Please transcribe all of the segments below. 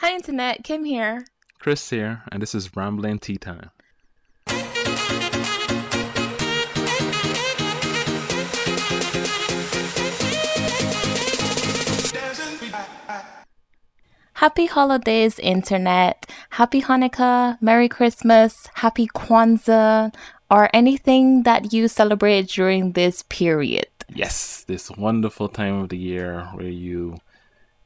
Hi Internet, Kim here. Chris here, and this is Rambling Tea Time. Happy holidays, Internet. Happy Hanukkah, Merry Christmas, Happy Kwanzaa, or anything that you celebrate during this period. Yes, this wonderful time of the year where you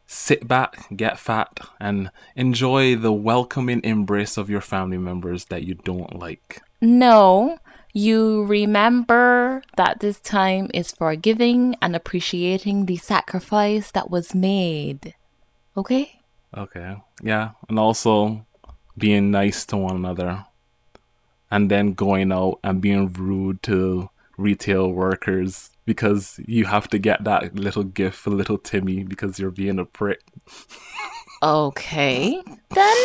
sit back, get fat, and enjoy the welcoming embrace of your family members that you don't like. No, you remember that this time is for giving and appreciating the sacrifice that was made. Okay? Okay, yeah. And also being nice to one another. And then going out and being rude to retail workers because you have to get that little gift for little Timmy because you're being a prick. Okay, then.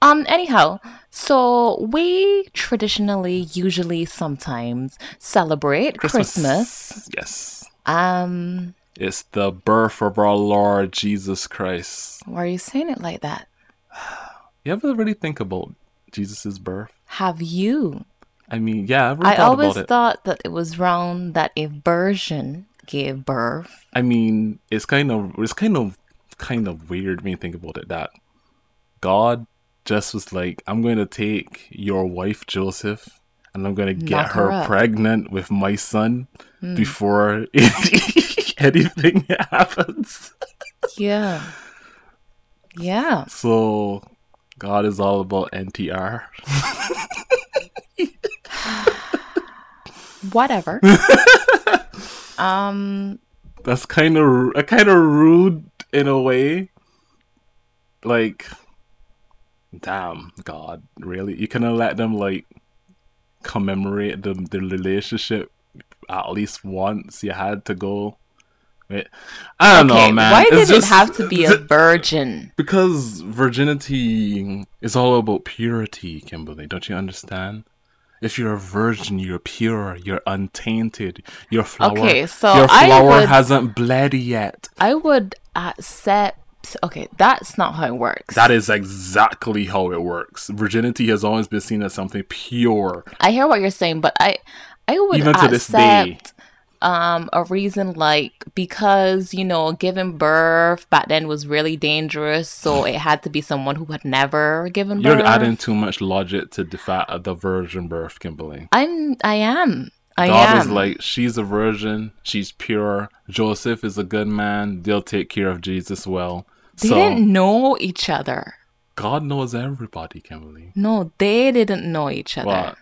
Anyhow, so we traditionally, usually, sometimes celebrate Christmas. Yes. It's the birth of our Lord Jesus Christ. Why are you saying it like that? You ever really think about Jesus' birth? Have you? I mean, yeah, I always thought that it was wrong that a virgin gave birth. I mean, it's kind of weird when you think about it that God just was like, I'm going to take your wife Joseph and I'm going to get her pregnant with my son before anything happens. Yeah. Yeah. So God is all about NTR. Whatever. That's kind of rude in a way. Like, damn, God, really? You cannot let them like commemorate the relationship at least once. You had to go. I don't know, man. Why did it have to be a virgin? Because virginity is all about purity, Kimberly. Don't you understand? If you're a virgin, you're pure, you're untainted, your flower hasn't bled yet. I would accept... Okay, that's not how it works. That is exactly how it works. Virginity has always been seen as something pure. I hear what you're saying, but I would even accept... to this day. A reason like because, you know, giving birth back then was really dangerous, so it had to be someone who had never given birth. You're adding too much logic to the virgin birth, Kimberly. I am. God is like, she's a virgin, she's pure, Joseph is a good man, they'll take care of Jesus well. They didn't know each other. God knows everybody, Kimberly. No, they didn't know each other. What?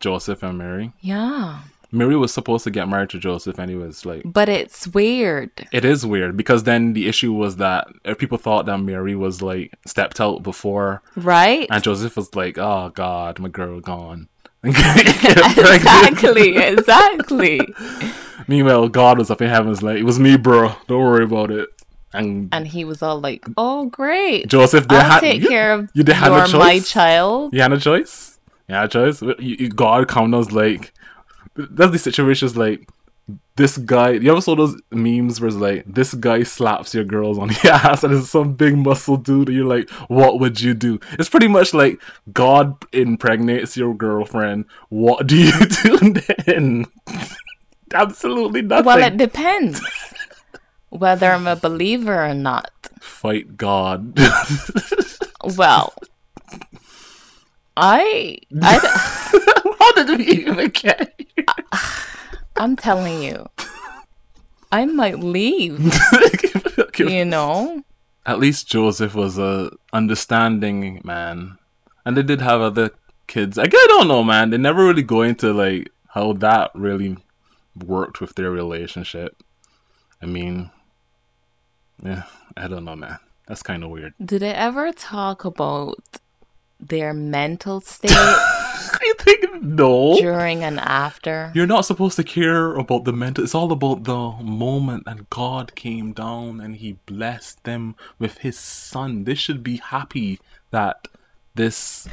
Joseph and Mary? Yeah. Mary was supposed to get married to Joseph anyways, like... But it's weird. It is weird, because then the issue was that people thought that Mary was, like, stepped out before. Right. And Joseph was like, oh, God, my girl gone. Exactly. Meanwhile, God was up in heaven, was like, it was me, bro. Don't worry about it. And he was all like, oh, great. Joseph, I'll take care of my child. You had a choice? Yeah, choice. God come was like... That's the situation. Is like this guy. You ever saw those memes where it's like this guy slaps your girls on the ass, and it's some big muscle dude. And you're like, what would you do? It's pretty much like God impregnates your girlfriend. What do you do then? Absolutely nothing. Well, it depends whether I'm a believer or not. Fight God. Well, how did we even get here? I'm telling you, I might leave. You know? At least Joseph was a understanding man. And they did have other kids. I don't know, man. They never really go into like how that really worked with their relationship. I mean, yeah, I don't know, man. That's kind of weird. Did they ever talk about their mental state? You think no? During and after. You're not supposed to care about the mental. It's all about the moment that God came down and he blessed them with his son. They should be happy that this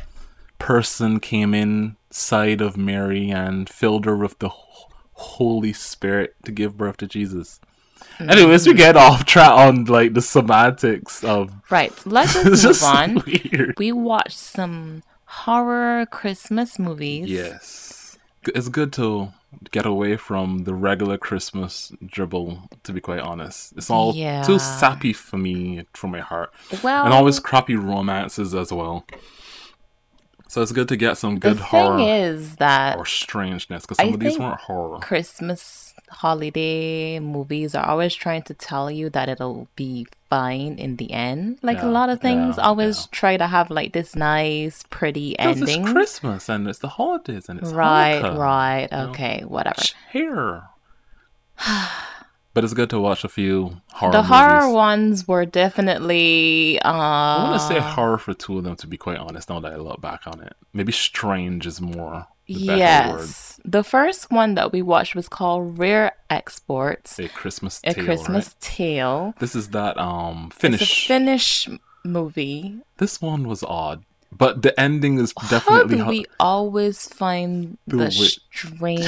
person came inside of Mary and filled her with the Holy Spirit to give birth to Jesus. Anyways, we get off track on like the semantics of right. Let's just move on. Weird. We watched some horror Christmas movies. Yes, it's good to get away from the regular Christmas dribble. To be quite honest, it's all too sappy for me, for my heart. Well, and always crappy romances as well. So it's good to get some good horror is that or strangeness, because some of these weren't horror. Christmas holiday movies are always trying to tell you that it'll be fine in the end. Like a lot of things always try to have like this nice, pretty ending. It's Christmas and it's the holidays and it's Hanukkah, okay, whatever. Sure. But it's good to watch a few horror movies. The horror ones were definitely... I want to say horror for two of them, to be quite honest, now that I look back on it. Maybe strange is more the better word. Yes. The first one that we watched was called Rare Exports. A Christmas Tale, Tale. This is that Finnish... It's a Finnish movie. This one was odd. But the ending is definitely... How do we always find the strange...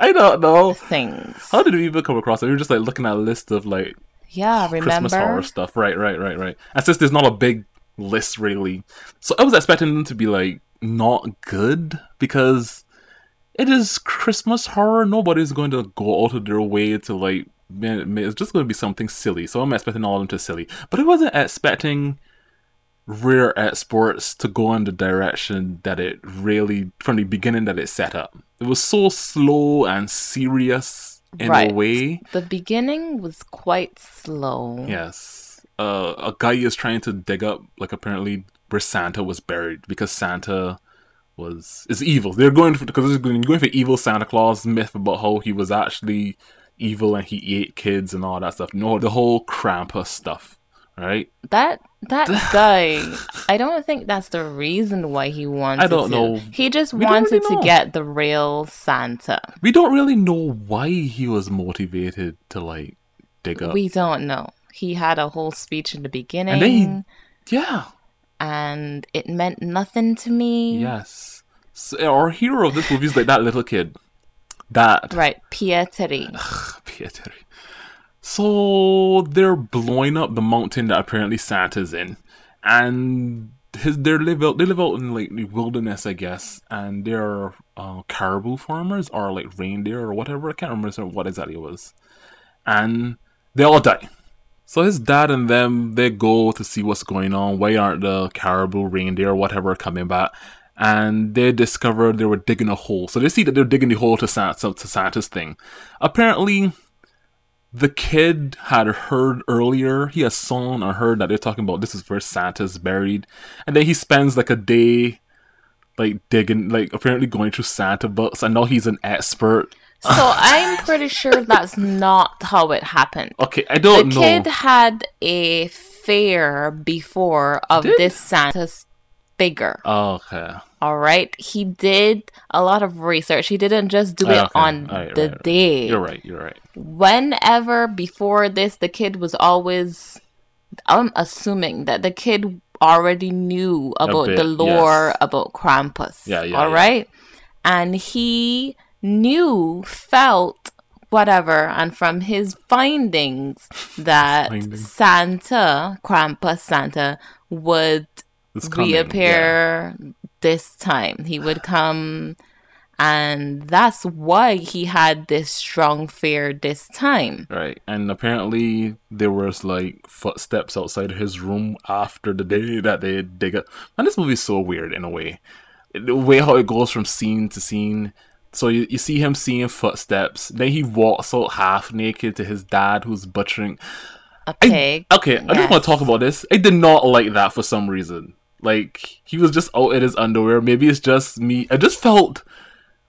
I don't know. Things. How did we even come across it? We were just like looking at a list of like... Yeah, remember? Christmas horror stuff. Right. And since there's not a big list really... So I was expecting them to be like not good because it is Christmas horror. Nobody's going to go out of their way to like... It's just going to be something silly. So I'm expecting all of them to silly. But I wasn't expecting... Rare Exports to go in the direction that it really, from the beginning that it set up. It was so slow and serious in a way. The beginning was quite slow. Yes. A guy is trying to dig up, like apparently where Santa was buried because Santa is evil. They're going for evil Santa Claus myth about how he was actually evil and he ate kids and all that stuff. No, the whole Krampus stuff. Right? That guy, I don't think that's the reason why he wanted to. I don't know. He just wanted to get the real Santa. We don't really know why he was motivated to, like, dig up. We don't know. He had a whole speech in the beginning. And then and it meant nothing to me. Yes. So our hero of this movie is like that little kid. That. Right. Pietari. Pietari. So they're blowing up the mountain that apparently Santa's in, and they live out in like the wilderness, I guess. And they're caribou farmers or like reindeer or whatever. I can't remember what exactly it was. And they all die. So his dad and them, they go to see what's going on. Why aren't the caribou, reindeer, or whatever coming back? And they discover they were digging a hole. So they see that they're digging the hole to Santa's thing. Apparently. The kid had heard earlier, he has seen or heard that they're talking about this is where Santa's buried. And then he spends like a day like digging, like apparently going through Santa books. I know he's an expert. So I'm pretty sure that's not how it happened. Okay, I don't know. The kid had a fair before of this Santa's figure. Okay. All right. He did a lot of research. He didn't just do it on the day. You're right. Whenever before this, the kid was always... I'm assuming that the kid already knew about the lore about Krampus. Yeah. All right? And he knew, felt, whatever. And from his findings that Santa, Krampus Santa, would reappear... Yeah. This time he would come, and that's why he had this strong fear this time. Right, and apparently there was like footsteps outside his room after the day that they dig up. And this movie's so weird in a way. The way how it goes from scene to scene. So you see him seeing footsteps, then he walks out half naked to his dad who's butchering a pig. I just want to talk about this. I did not like that for some reason. Like, he was just out in his underwear. Maybe it's just me. I just felt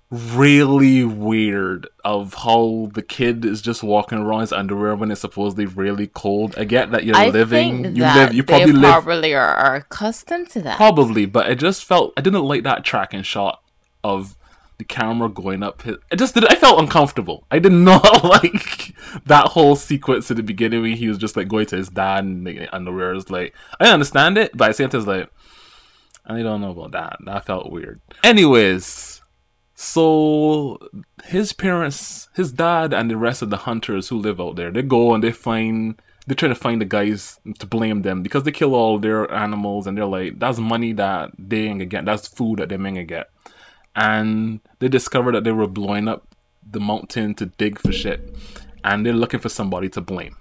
really weird of how the kid is just walking around his underwear when it's supposedly really cold. I get that you probably are accustomed to that. Probably, but I just felt I didn't like that tracking shot of the camera going up his... I felt uncomfortable. I did not like that whole sequence in the beginning where he was just like going to his dad and the underwear is like, I understand it, but at the same time it's like, I don't know about that. That felt weird. Anyways, So his parents, his dad and the rest of the hunters who live out there, they go and they try to find the guys to blame them because they kill all their animals, and they're like, that's money that they ain't gonna get, that's food that they ain't gonna get. And they discover that they were blowing up the mountain to dig for shit, and they're looking for somebody to blame.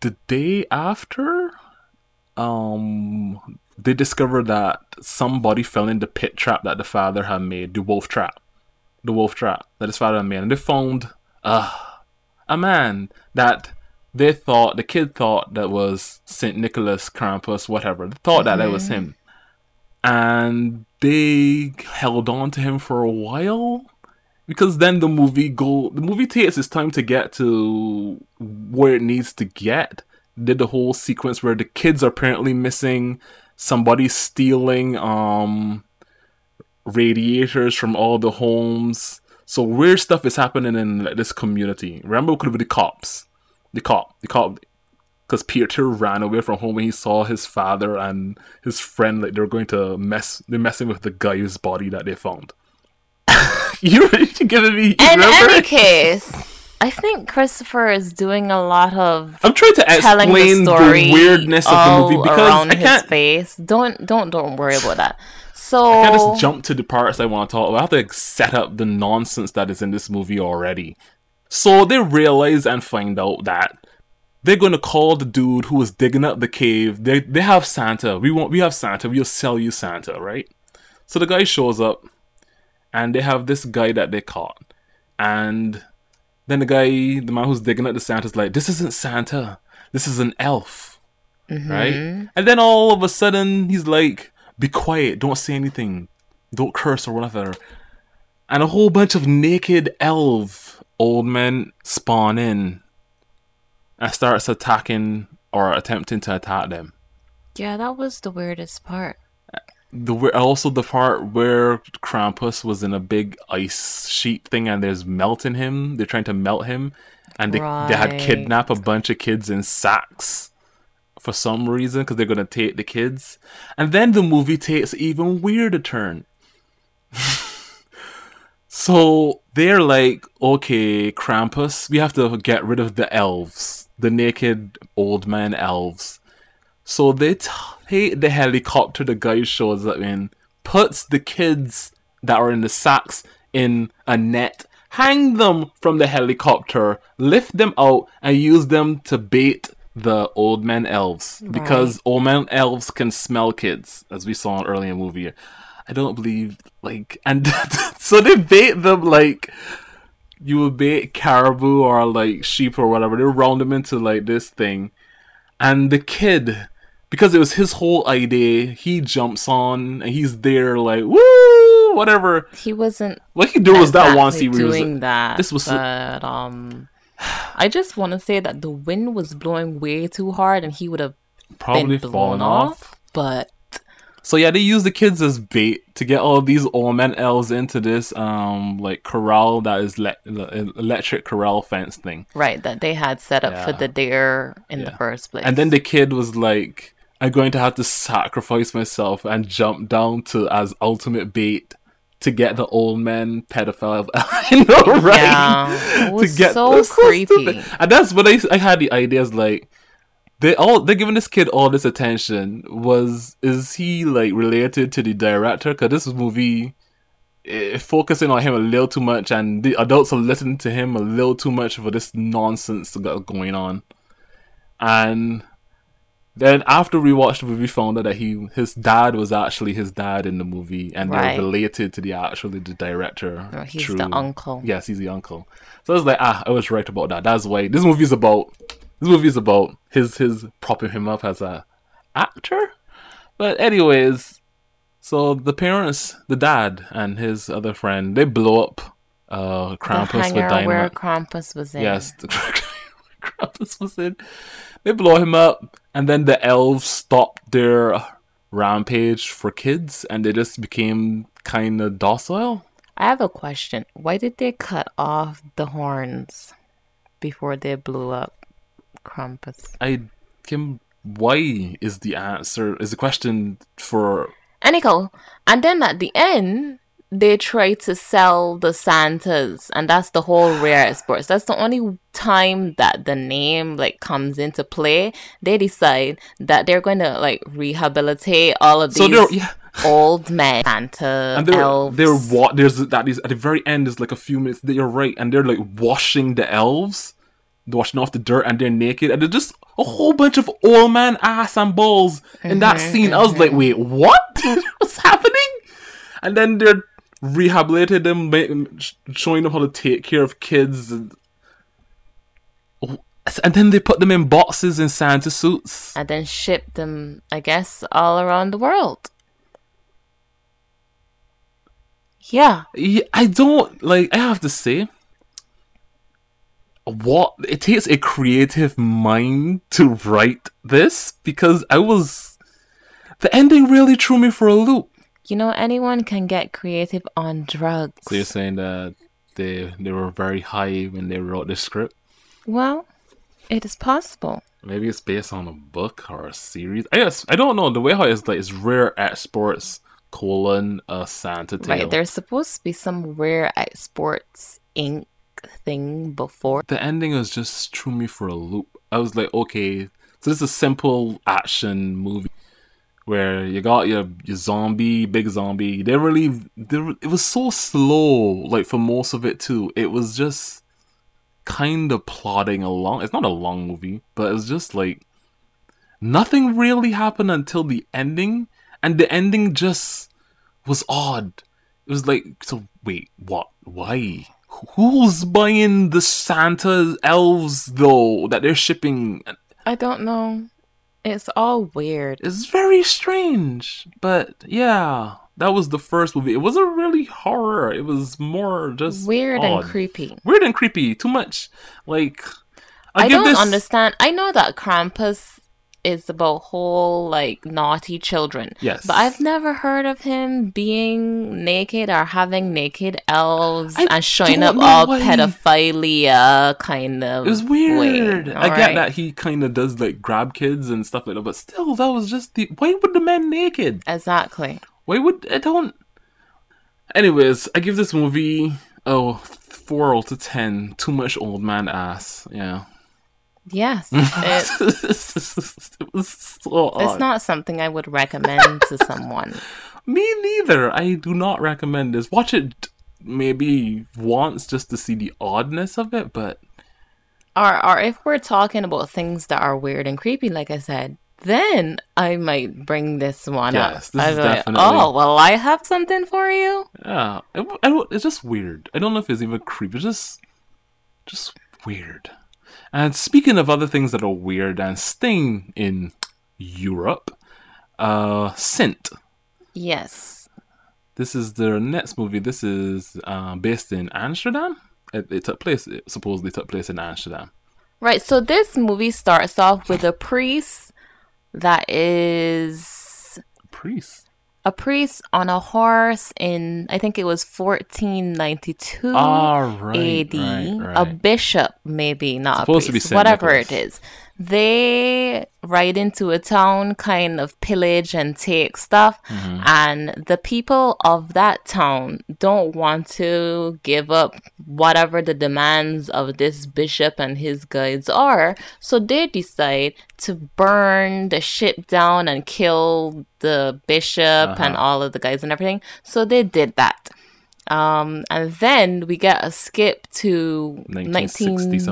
The day after, they discover that somebody fell in the pit trap that the father had made, the wolf trap that his father had made, and they found a man that the kid thought that was St. Nicholas, Krampus, whatever. They thought that was him. And they held on to him for a while, because then the movie takes its time to get to where it needs to get. Did the whole sequence where the kids are apparently missing, somebody's stealing radiators from all the homes. So weird stuff is happening in this community. Remember, it could be the cops. The cop, because Peter ran away from home when he saw his father and his friend, like, they're messing with the guy's body that they found. You're giving me. Any case, I think Christopher is doing a lot of. I'm trying to explain the weirdness of the movie because I can't. His face. Don't worry about that. So I can't just jump to the parts I want to talk about. I have to set up the nonsense that is in this movie already. So they realize and find out that they're going to call the dude who was digging up the cave. They have Santa. We have Santa. We'll sell you Santa, right? So the guy shows up, and they have this guy that they caught. And then the man who's digging up the Santa's like, this isn't Santa. This is an elf, right? And then all of a sudden, he's like, be quiet. Don't say anything. Don't curse or whatever. And a whole bunch of naked elves. Old men spawn in and starts attacking or attempting to attack them. Yeah, that was the weirdest part. Also the part where Krampus was in a big ice sheet thing and there's melting him. They're trying to melt him. And they had kidnapped a bunch of kids in sacks for some reason because they're going to take the kids. And then the movie takes an even weirder turn. So they're like, okay, Krampus, we have to get rid of the elves, the naked old man elves. So they take the helicopter the guy shows up in, puts the kids that are in the sacks in a net, hang them from the helicopter, lift them out, and use them to bait the old man elves. Right. Because old man elves can smell kids, as we saw earlier in the movie. I don't believe, and so they bait them like you would bait caribou or like sheep or whatever. They round them into like this thing. And the kid, because it was his whole idea, he jumps on and he's there like, woo, whatever. He wasn't. What he did was that once he was doing that. This was. But, I just want to say that the wind was blowing way too hard and he would have probably been blown off. But. So yeah, they use the kids as bait to get all these old man elves into this corral that is electric corral fence thing. Right, that they had set up for the dare in the first place. And then the kid was like, I'm going to have to sacrifice myself and jump down as ultimate bait to get the old man pedophile. I know, right? Yeah, it was so creepy. And that's when I had the ideas like, they're giving this kid all this attention. Is he like related to the director? Because this movie focusing on him a little too much, and the adults are listening to him a little too much for this nonsense that's going on. And then after we watched the movie, found out that his dad was actually his dad in the movie, and they're related to the director. Oh, he's the uncle. Yes, he's the uncle. So I was like, I was right about that. That's why this movie is about. This movie's about his propping him up as a actor. But anyways, so the parents, the dad and his other friend, they blow up Krampus the hangar with dynamite. Where Krampus was in. Yes, Krampus was in. They blow him up, and then the elves stopped their rampage for kids, and they just became kind of docile. I have a question. Why did they cut off the horns before they blew up Krampus? Why is the answer? Is the question for Aniko? And then at the end, they try to sell the Santas, and that's the whole Rare Exports. That's the only time that the name like comes into play. They decide that they're going to like rehabilitate all of these old men, Santa, and elves. There's at the very end is like a few minutes. You're right, and they're like washing the elves, washing off the dirt, and they're naked, and they're just a whole bunch of old man ass and balls in that scene. I was like, wait, what? What's happening? And then they're rehabilitated them, showing them how to take care of kids, and then they put them in boxes in Santa suits, and then ship them, I guess, all around the world. Yeah, I don't like. I have to say, what it takes a creative mind to write this, because the ending really threw me for a loop. You know, anyone can get creative on drugs. So you're saying that they were very high when they wrote this script? Well, it is possible. Maybe it's based on a book or a series. I don't know. The way how it's like, it's Rare Exports : a Santa Tale. Right, there's supposed to be some Rare Exports Inc. thing before. The ending was just threw me for a loop. I was like, okay, so this is a simple action movie, where you got your zombie, big zombie. It was so slow, like, for most of it, too. It was just kind of plodding along. It's not a long movie, but it's just, like, nothing really happened until the ending. And the ending just was odd. It was like, so, wait, what? Why? Who's buying the Santa's elves, though, that they're shipping? I don't know. It's all weird. It's very strange. But yeah, that was the first movie. It wasn't really horror. It was more just weird odd. And creepy. Weird and creepy. Too much. Like, I don't understand. I know that Krampus is about whole, like, naughty children. Yes. But I've never heard of him being naked or having naked elves and showing up all pedophilia kind of. It was weird. I get that he kind of does, like, grab kids and stuff like that, but still, that was just why would the man naked? Exactly. Anyways, I give this movie 4/10. Too much old man ass. Yeah. Yes. It was so odd. It's not something I would recommend to someone. Me neither. I do not recommend this. Watch it maybe once just to see the oddness of it, but... Or if we're talking about things that are weird and creepy, like I said, then I might bring this one up. Yes, this is definitely... Oh, well, I have something for you? Yeah. It's just weird. I don't know if it's even creepy. It's just weird. And speaking of other things that are weird and staying in Europe, Sint. Yes. This is their next movie. This is based in Amsterdam. It supposedly took place in Amsterdam. Right. So this movie starts off with a priest that is... A priest on a horse in, I think it was 1492 AD. Right. A bishop, maybe, not supposed a priest, to be whatever Nicholas. It is. They ride into a town, kind of pillage and take stuff. Mm-hmm. And the people of that town don't want to give up whatever the demands of this bishop and his guides are. So they decide to burn the ship down and kill the bishop and all of the guides and everything. So they did that. And then we get a skip to 1956,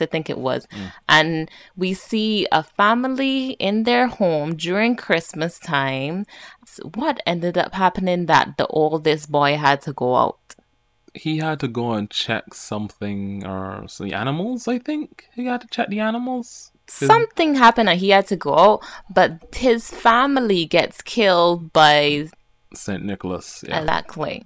I think it was. Mm. And we see a family in their home during Christmas time. So what ended up happening that the oldest boy had to go out? He had to go and check something, or so the animals, I think. He had to check the animals. Something happened and he had to go out, but his family gets killed by... St. Nicholas. Yeah. Exactly.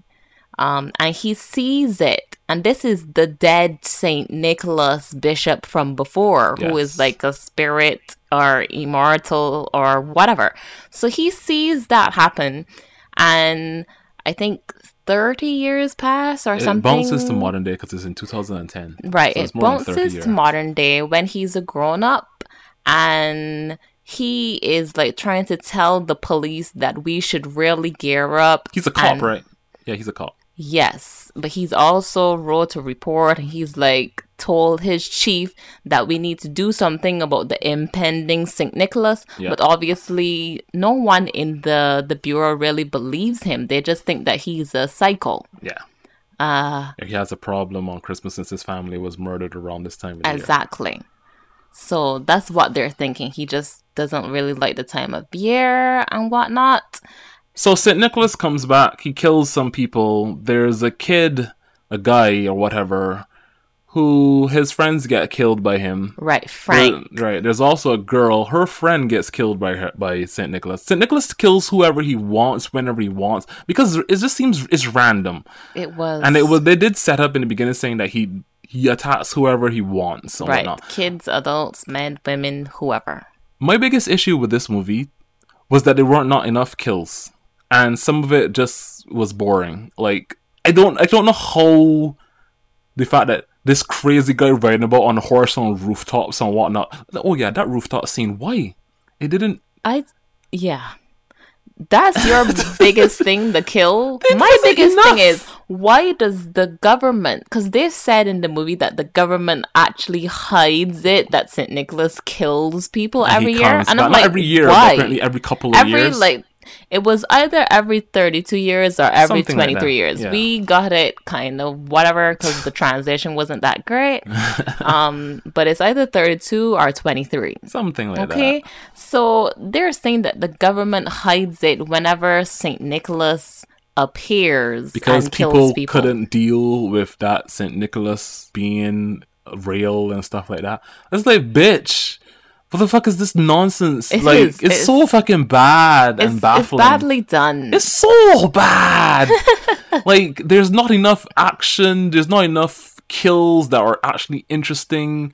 And he sees it. And this is the dead St. Nicholas bishop from before, yes, who is like a spirit or immortal or whatever. So he sees that happen. And I think 30 years pass or something. It bounces to modern day because it's in 2010. Right. So it bounces to modern day when he's a grown up and he is like trying to tell the police that we should really gear up. He's a cop, right? Yeah, he's a cop. Yes, but he's also wrote to report, and he's like told his chief that we need to do something about the impending St. Nicholas. Yeah. But obviously, no one in the bureau really believes him. They just think that he's a psycho. Yeah. He has a problem on Christmas since his family was murdered around this time of year. Exactly. So that's what they're thinking. He just doesn't really like the time of year and whatnot. So St. Nicholas comes back. He kills some people. There's a kid, a guy or whatever, who his friends get killed by him. Right, Frank. Right. There's also a girl. Her friend gets killed by St. Nicholas. St. Nicholas kills whoever he wants, whenever he wants, because it just seems it's random. It was. And they did set up in the beginning saying that he attacks whoever he wants. Or right. Whatnot. Kids, adults, men, women, whoever. My biggest issue with this movie was that there weren't not enough kills. And some of it just was boring. Like, I don't know how the fact that this crazy guy riding about on a horse on rooftops and whatnot. Oh yeah, that rooftop scene. Why? It didn't. Yeah. That's your biggest thing, the kill? My biggest thing is, why does the government... Because they've said in the movie that the government actually hides it, that St. Nicholas kills people every year. And I'm like, every year, why? Apparently every couple of years. It was either every 32 years or every 23 years. Yeah. We got it kind of whatever because the translation wasn't that great. But it's either 32 or 23. Something like that. Okay, so they're saying that the government hides it whenever St. Nicholas appears because people couldn't deal with that St. Nicholas being real and stuff like that. It's like, bitch. What the fuck is this nonsense? It's so fucking bad and baffling. It's badly done. It's so bad. Like, there's not enough action. There's not enough kills that are actually interesting.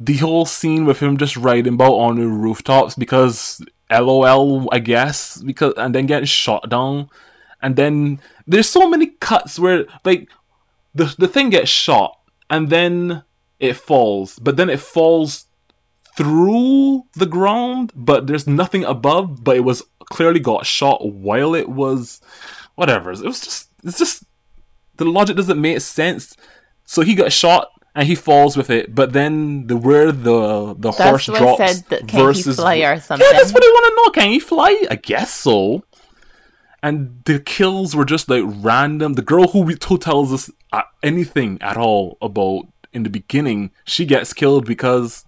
The whole scene with him just riding about on the rooftops because LOL, I guess, and then getting shot down. And then there's so many cuts where, like, the thing gets shot and then it falls. But then it falls through the ground, but there's nothing above, but it was clearly got shot while it was whatever. It was just, it's just the logic doesn't make sense. So he got shot and he falls with it, but then where the horse drops said that, can versus he fly or something. Yeah, that's what I want to know. Can he fly? I guess so. And the kills were just like random. The girl who tells us anything at all about in the beginning, she gets killed because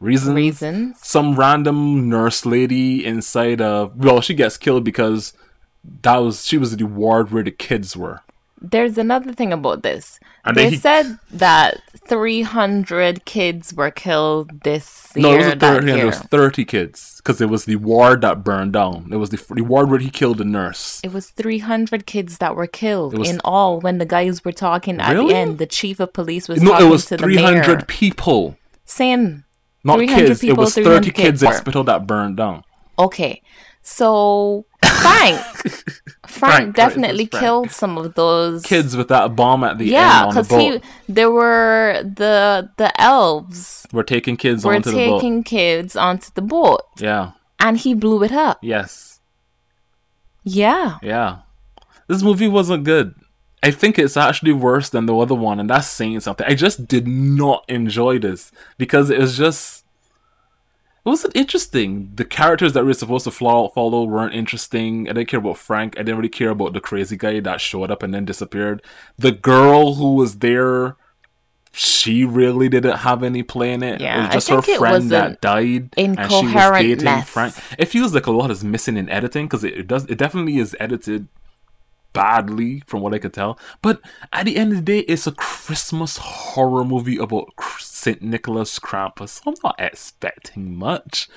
reasons. Some random nurse lady she gets killed because she was the ward where the kids were. There's another thing about this. And they said that 300 kids were killed this year. No, it was 30 kids because it was the ward that burned down. It was the ward where he killed the nurse. It was 300 kids that were killed in all when the guys were talking at the end. The chief of police was talking to the mayor. No, it was 300 people. Same. Not kids, people, it was 30 kids in hospital that burned down. Okay, so Frank definitely killed some of those kids with that bomb at the end on the boat. Yeah, because there were the elves were taking kids onto the boat. Yeah. And he blew it up. Yes. Yeah. Yeah. This movie wasn't good. I think it's actually worse than the other one, and that's saying something. I just did not enjoy this because it wasn't interesting. The characters that we were supposed to follow weren't interesting. I didn't care about Frank. I didn't really care about the crazy guy that showed up and then disappeared. The girl who was there, she really didn't have any play in it. Yeah, it was just her friend that died, and she was dating Frank. It feels like a lot is missing in editing because it definitely is edited badly, from what I could tell. But at the end of the day, it's a Christmas horror movie about St. Nicholas Krampus. I'm not expecting much.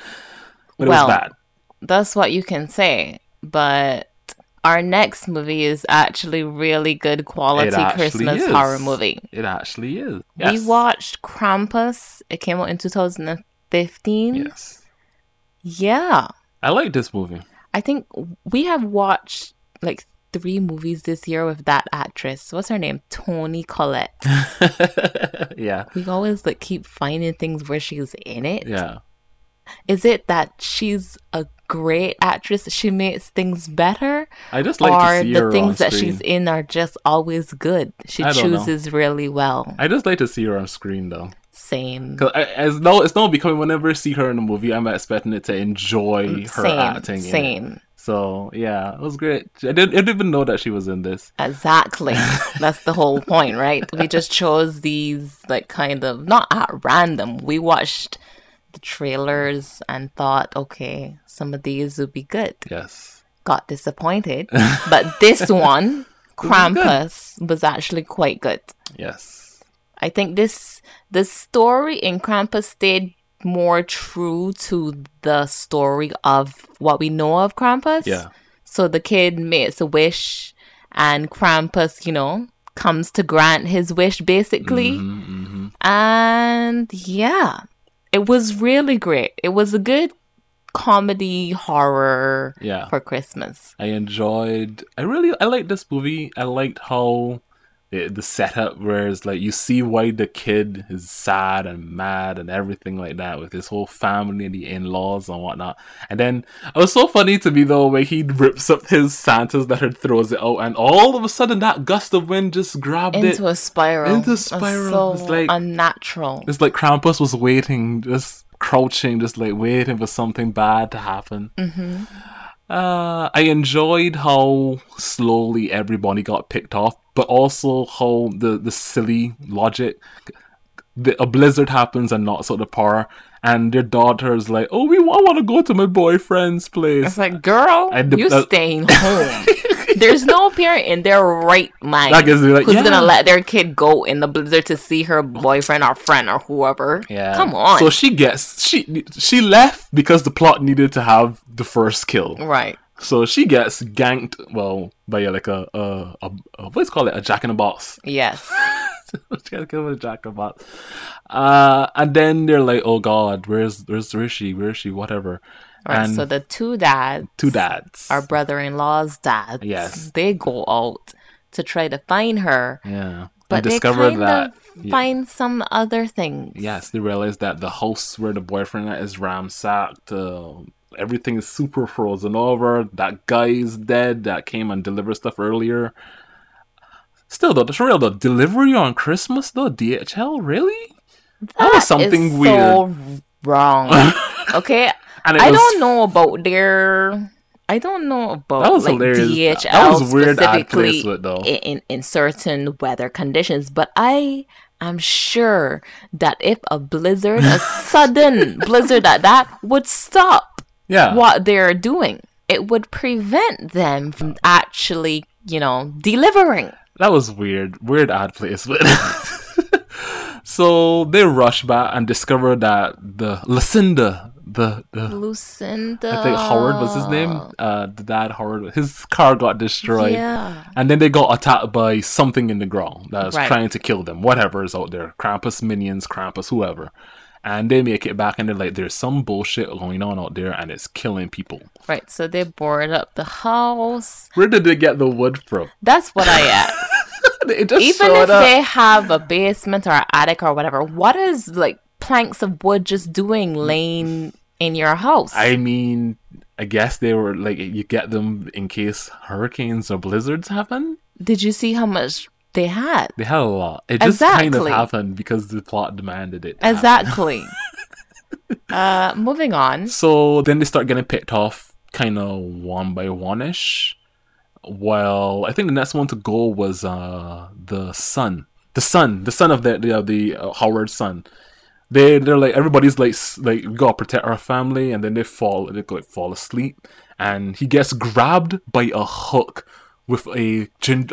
But it was bad. That's what you can say. But our next movie is actually really good quality Christmas horror movie. It actually is. Yes. We watched Krampus. It came out in 2015. Yes. Yeah. I like this movie. I think we have watched like 3 movies this year with that actress. What's her name? Toni Collette. Yeah. We always keep finding things where she's in it. Yeah. Is it that she's a great actress, she makes things better? I just like to see her on screen. Or the things that she's in are just always good? She chooses really well. I just like to see her on screen, though. Same. Because it's not becoming, whenever I see her in a movie, I'm expecting it to enjoy her acting. Same. So, yeah, it was great. I didn't even know that she was in this. Exactly. That's the whole point, right? We just chose these, like, kind of, not at random. We watched the trailers and thought, okay, some of these would be good. Yes. Got disappointed. But this one, Krampus, was actually quite good. Yes. I think the story in Krampus stayed more true to the story of what we know of Krampus. Yeah. So the kid makes a wish and Krampus, you know, comes to grant his wish, basically. Mm-hmm, mm-hmm. And yeah. It was really great. It was a good comedy horror for Christmas. I liked this movie. I liked how the setup where it's like you see why the kid is sad and mad and everything like that with his whole family and the in-laws and whatnot. And then it was so funny to me though when he rips up his Santa's letter, throws it out, and all of a sudden that gust of wind just grabbed it into a spiral. It's so like unnatural. It's like Krampus was waiting, just crouching, just like waiting for something bad to happen. Mm-hmm. I enjoyed how slowly everybody got picked off, but also how the silly logic, a blizzard happens and knocks out the power, and their daughter's like, oh, I want to go to my boyfriend's place. It's like, girl, you're staying home. There's no parent in their right mind who's going to let their kid go in the blizzard to see her boyfriend or friend or whoever. Yeah. Come on. So she left because the plot needed to have the first kill. Right. So she gets ganked, well, by like a a jack-in-the-box. Yes. She got killed with a jack-in-the-box. And then they're like, oh God, where's she, whatever. Right, and so the two dads, our brother-in-law's dads, yes, they go out to try to find her. Yeah. But they find some other things. Yes, they realize that the house where the boyfriend is ransacked, everything is super frozen over. That guy's dead that came and delivered stuff earlier. Still though, the delivery on Christmas though, DHL, really? That was something weird. So wrong. Okay. I don't know about that was like hilarious. DHL that was weird specifically though. In certain weather conditions, but I'm sure that if a sudden blizzard at that would stop what they're doing. It would prevent them from actually, delivering. That was weird. Weird ad placement. So they rush back and discover that the Lucinda. I think Howard was his name. The dad Howard. His car got destroyed. Yeah. And then they got attacked by something in the ground that's trying to kill them. Whatever is out there. Krampus minions, Krampus, whoever. And they make it back and they're like, there's some bullshit going on out there and it's killing people. Right. So they board up the house. Where did they get the wood from? That's what I asked. Even if they have a basement or an attic or whatever, what is like planks of wood just doing laying in your house? I mean, I guess they were like, you get them in case hurricanes or blizzards happen. Did you see how much they had? They had a lot. It just kind of happened because the plot demanded it. Exactly. Moving on. So then they start getting picked off kind of one by one-ish. Well, I think the next one to go was the son of Howard's son. They're like, everybody's like we gotta protect our family, and then they fall asleep, and he gets grabbed by a hook with an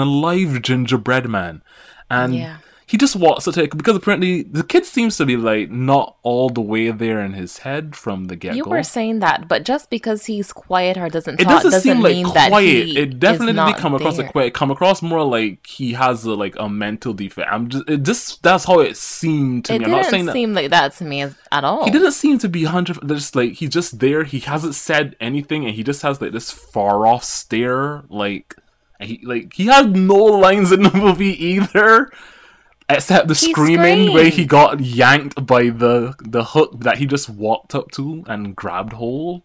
alive gingerbread man, and he just walks to take, because apparently the kid seems to be like not all the way there in his head from the get-go. You were saying that, but just because he's quiet or doesn't talk doesn't seem mean like quiet. It definitely didn't come across as quiet. It come across more like he has a mental defect. That's how it seemed to me. I'm not saying that. It didn't seem like that to me at all. He didn't seem to be 100%. Just like he's just there. He hasn't said anything, and he just has like this far off stare. Like he had no lines in the movie either. Except the screamed where he got yanked by the hook that he just walked up to and grabbed hold.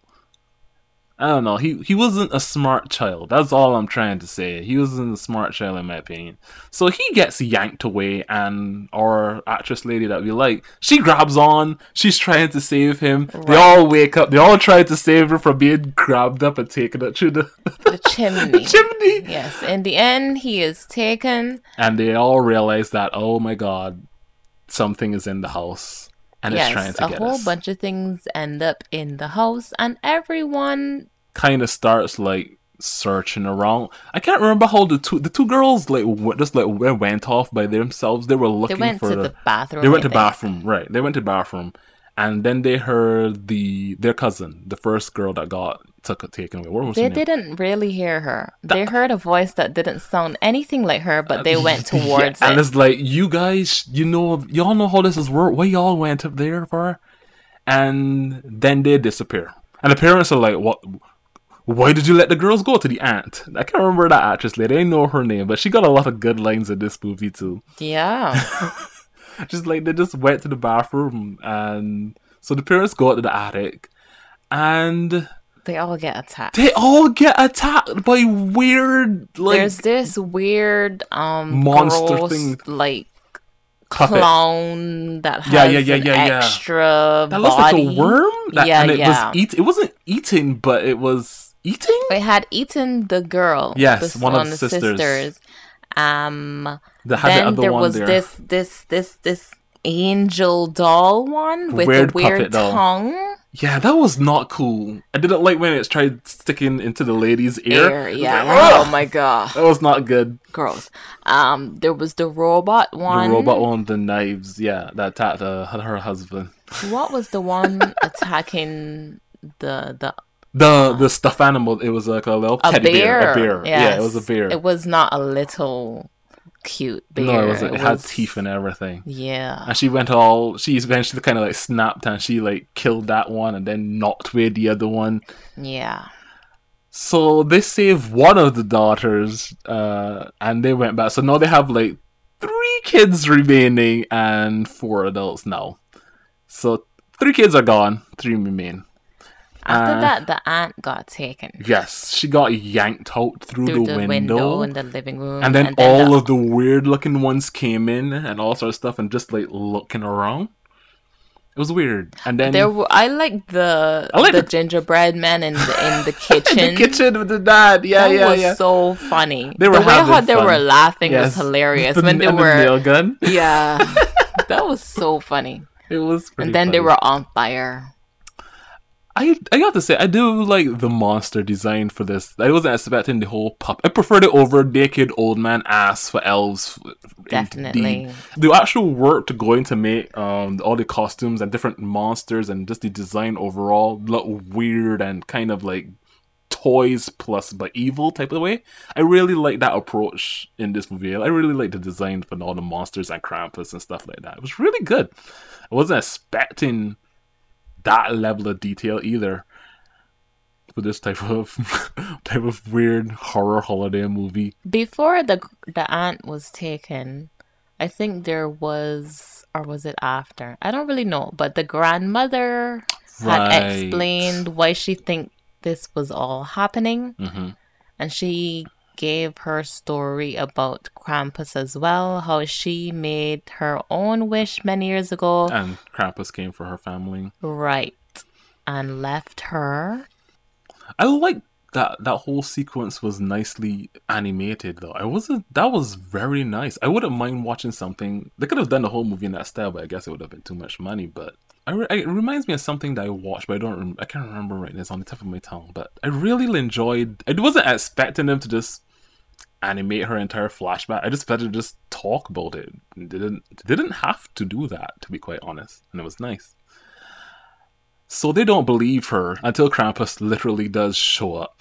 I don't know. He wasn't a smart child. That's all I'm trying to say. He wasn't a smart child in my opinion. So he gets yanked away, and our actress lady that we like, she grabs on. She's trying to save him. Right. They all wake up. They all try to save her from being grabbed up and taken up through the chimney. The chimney. Yes. In the end, he is taken. And they all realize that, oh my God, something is in the house. And yes, it's trying to get us. A whole bunch of things end up in the house, and everyone kind of starts like searching around. I can't remember how the two girls like went off by themselves. They were looking the bathroom. They went to the bathroom, right? They went to the bathroom, and then they heard their cousin, the first girl that got taken away. What was her name? They didn't really hear her. They heard a voice that didn't sound anything like her, but they went towards it. And it's like, you guys, y'all know how this is work. What y'all went up there for? And then they disappear. And the parents are like, "What? Why did you let the girls go?" To the aunt. I can't remember that actress lady. I know her name, but she got a lot of good lines in this movie too. Yeah. Just like, they just went to the bathroom, and so the parents go out to the attic, and they all get attacked. They all get attacked by weird, like, there's this weird monster gross thing, like puppet clown that has an extra body. That looks like a worm. It wasn't eating, but it was eating. It had eaten the girl. Yes, one of the sisters. This angel doll one with a weird tongue. Though. Yeah, that was not cool. I didn't like when it tried sticking into the lady's ear. Yeah. Like, oh my God. That was not good. Gross. There was the robot one. The robot one, the knives, yeah, that attacked her husband. What was the one attacking the stuffed animal? It was like a little teddy bear. A bear. Yes. Yeah, it was a bear. It was not a little cute bear. No, it had teeth and everything. Yeah. And she eventually kind of like snapped, and she like killed that one and then knocked away the other one. Yeah. So they saved one of the daughters, and they went back. So now they have like 3 kids remaining and 4 adults now. So 3 kids are gone, 3 remain. After that, the aunt got taken. Yes, she got yanked out through the window in the living room. And then all of the weird-looking ones came in and all sorts of stuff, and just, like, looking around. It was weird. And then I liked the gingerbread man in the kitchen. In the kitchen with the dad. Yeah. That was so funny. The way how they were laughing was hilarious. The nail gun. Yeah. That was so funny. It was pretty funny. They were on fire. I got to say, I do like the monster design for this. I wasn't expecting the whole pup. I preferred it over naked old man ass for elves. Definitely. The actual work to go into make all the costumes and different monsters and just the design overall look weird and kind of like toys plus but evil type of way. I really like that approach in this movie. I really like the design for all the monsters and Krampus and stuff like that. It was really good. I wasn't expecting that level of detail either for this type of weird horror holiday movie. Before the aunt was taken, I think there was, or was it after? I don't really know, but the grandmother had explained why she think this was all happening, and she gave her story about Krampus as well, how she made her own wish many years ago. And Krampus came for her family. Right. And left her. I like that whole sequence was nicely animated though. That was very nice. I wouldn't mind watching something. They could have done the whole movie in that style, but I guess it would have been too much money, but it reminds me of something that I watched, but I can't remember right now. It's on the tip of my tongue, but I really enjoyed. I wasn't expecting them to just animate her entire flashback. I just better just talk about it. They didn't have to do that, to be quite honest, and it was nice. So they don't believe her until Krampus literally does show up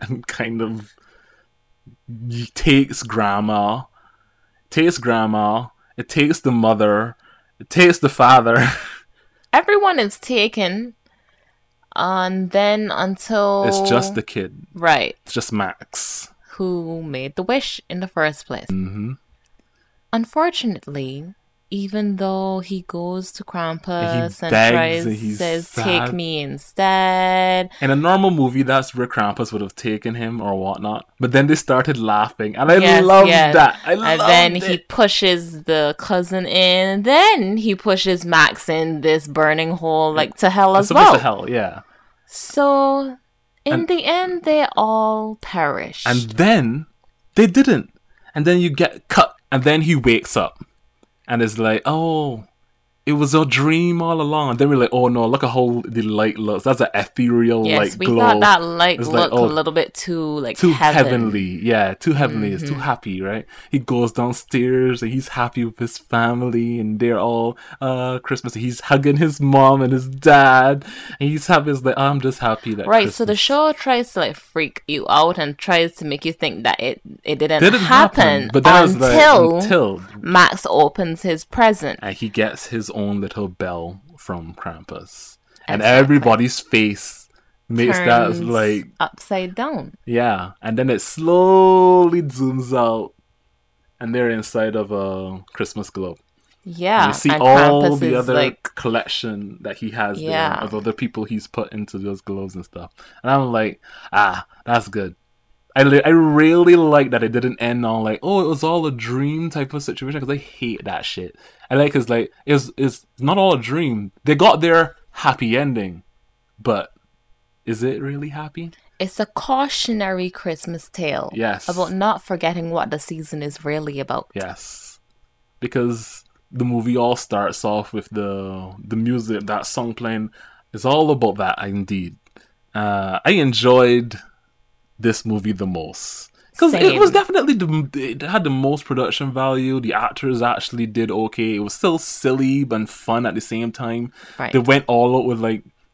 and kind of takes grandma, it takes the mother, it takes the father. Everyone is taken. And then until it's just the kid. Right. It's just Max, who made the wish in the first place. Unfortunately, even though he goes to Krampus and tries, says, "Take me instead." In a normal movie, that's where Krampus would have taken him or whatnot. But then they started laughing, and I loved that. And then he pushes the cousin in, and then he pushes Max in this burning hole, like to hell as well. To hell, yeah. So in the end, they all perished. And then they didn't. And then you get cut, and then he wakes up. And it's like, oh, it was a dream all along. And then we're like, oh no, look at how the light looks. That's an ethereal glow. Yes, we thought that light looked like, a little bit too heavenly. Yeah, too heavenly. Mm-hmm. It's too happy, right? He goes downstairs and he's happy with his family and they're all Christmas. He's hugging his mom and his dad. And he's happy. It's like, oh, I'm just happy that Christmas. So the show tries to freak you out and tries to make you think that it didn't happen. But that until Max opens his present. And he gets his own little bell from Krampus, and everybody's face makes that like upside down, yeah, and then it slowly zooms out and they're inside of a Christmas globe, yeah, and you see and all Krampus the other collection that he has, yeah, there, of other people he's put into those globes and stuff, and I'm like, that's good. I really like that it didn't end on like, oh, it was all a dream type of situation, because I hate that shit. I like it's like, it's not all a dream. They got their happy ending, but is it really happy? It's a cautionary Christmas tale. Yes. About not forgetting what the season is really about. Yes. Because the movie all starts off with the music, that song playing. It's all about that, indeed. I enjoyed this movie the most, because it was definitely it had the most production value. The actors actually did okay. It was still silly but fun at the same time, right. They went all out with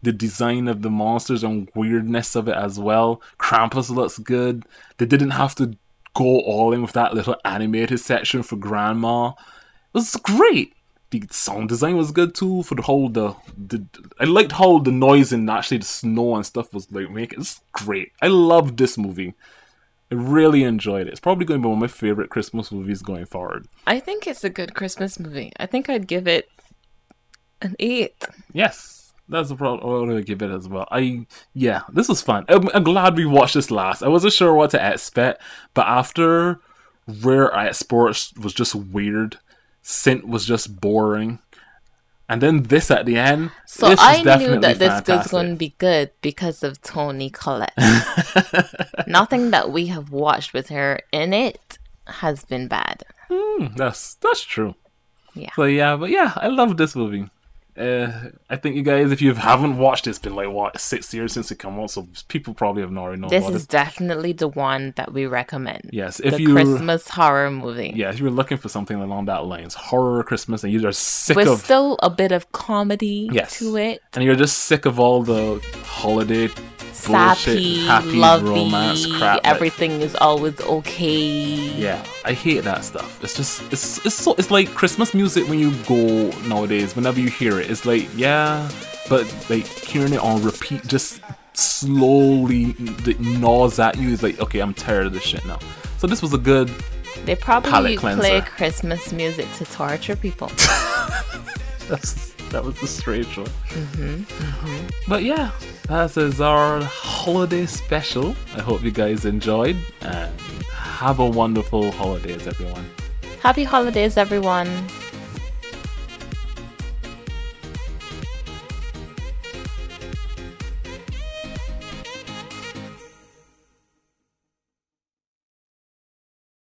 the design of the monsters and weirdness of it as well. Krampus looks good. They didn't have to go all in with that little animated section for grandma. It was great. The sound design was good too. For the whole I liked how the noise and actually the snow and stuff was making. It's great. I loved this movie. I really enjoyed it. It's probably going to be one of my favorite Christmas movies going forward. I think it's a good Christmas movie. I think I'd give it an 8. Yes, that's what I would give it as well. This was fun. I'm glad we watched this last. I wasn't sure what to expect, but after Rare Exports was just weird. Sint was just boring, and then this at the end. So I knew that this was going to be good because of Toni Collette. Nothing that we have watched with her in it has been bad. That's true. Yeah. So I love this movie. I think you guys, if you haven't watched it, it's been 6 years since it came out, so people probably have not already known. This is definitely the one that we recommend. Yes, if you Christmas horror movie. Yeah, if you're looking for something along that lines, horror Christmas, and you're sick of. With still a bit of comedy to it, and you're just sick of all the holiday bullshit, happy, lovey, romance crap. Everything is always okay. Yeah, I hate that stuff. It's just it's like Christmas music when you go nowadays. Whenever you hear it, it's like hearing it on repeat, just slowly gnaws at you. It's like, okay, I'm tired of this shit now. So this was a good. They probably play Christmas music to torture people. That was the straight one. Mm-hmm. Mm-hmm. But yeah, that is our holiday special. I hope you guys enjoyed, and have a wonderful holidays, everyone. Happy holidays, everyone.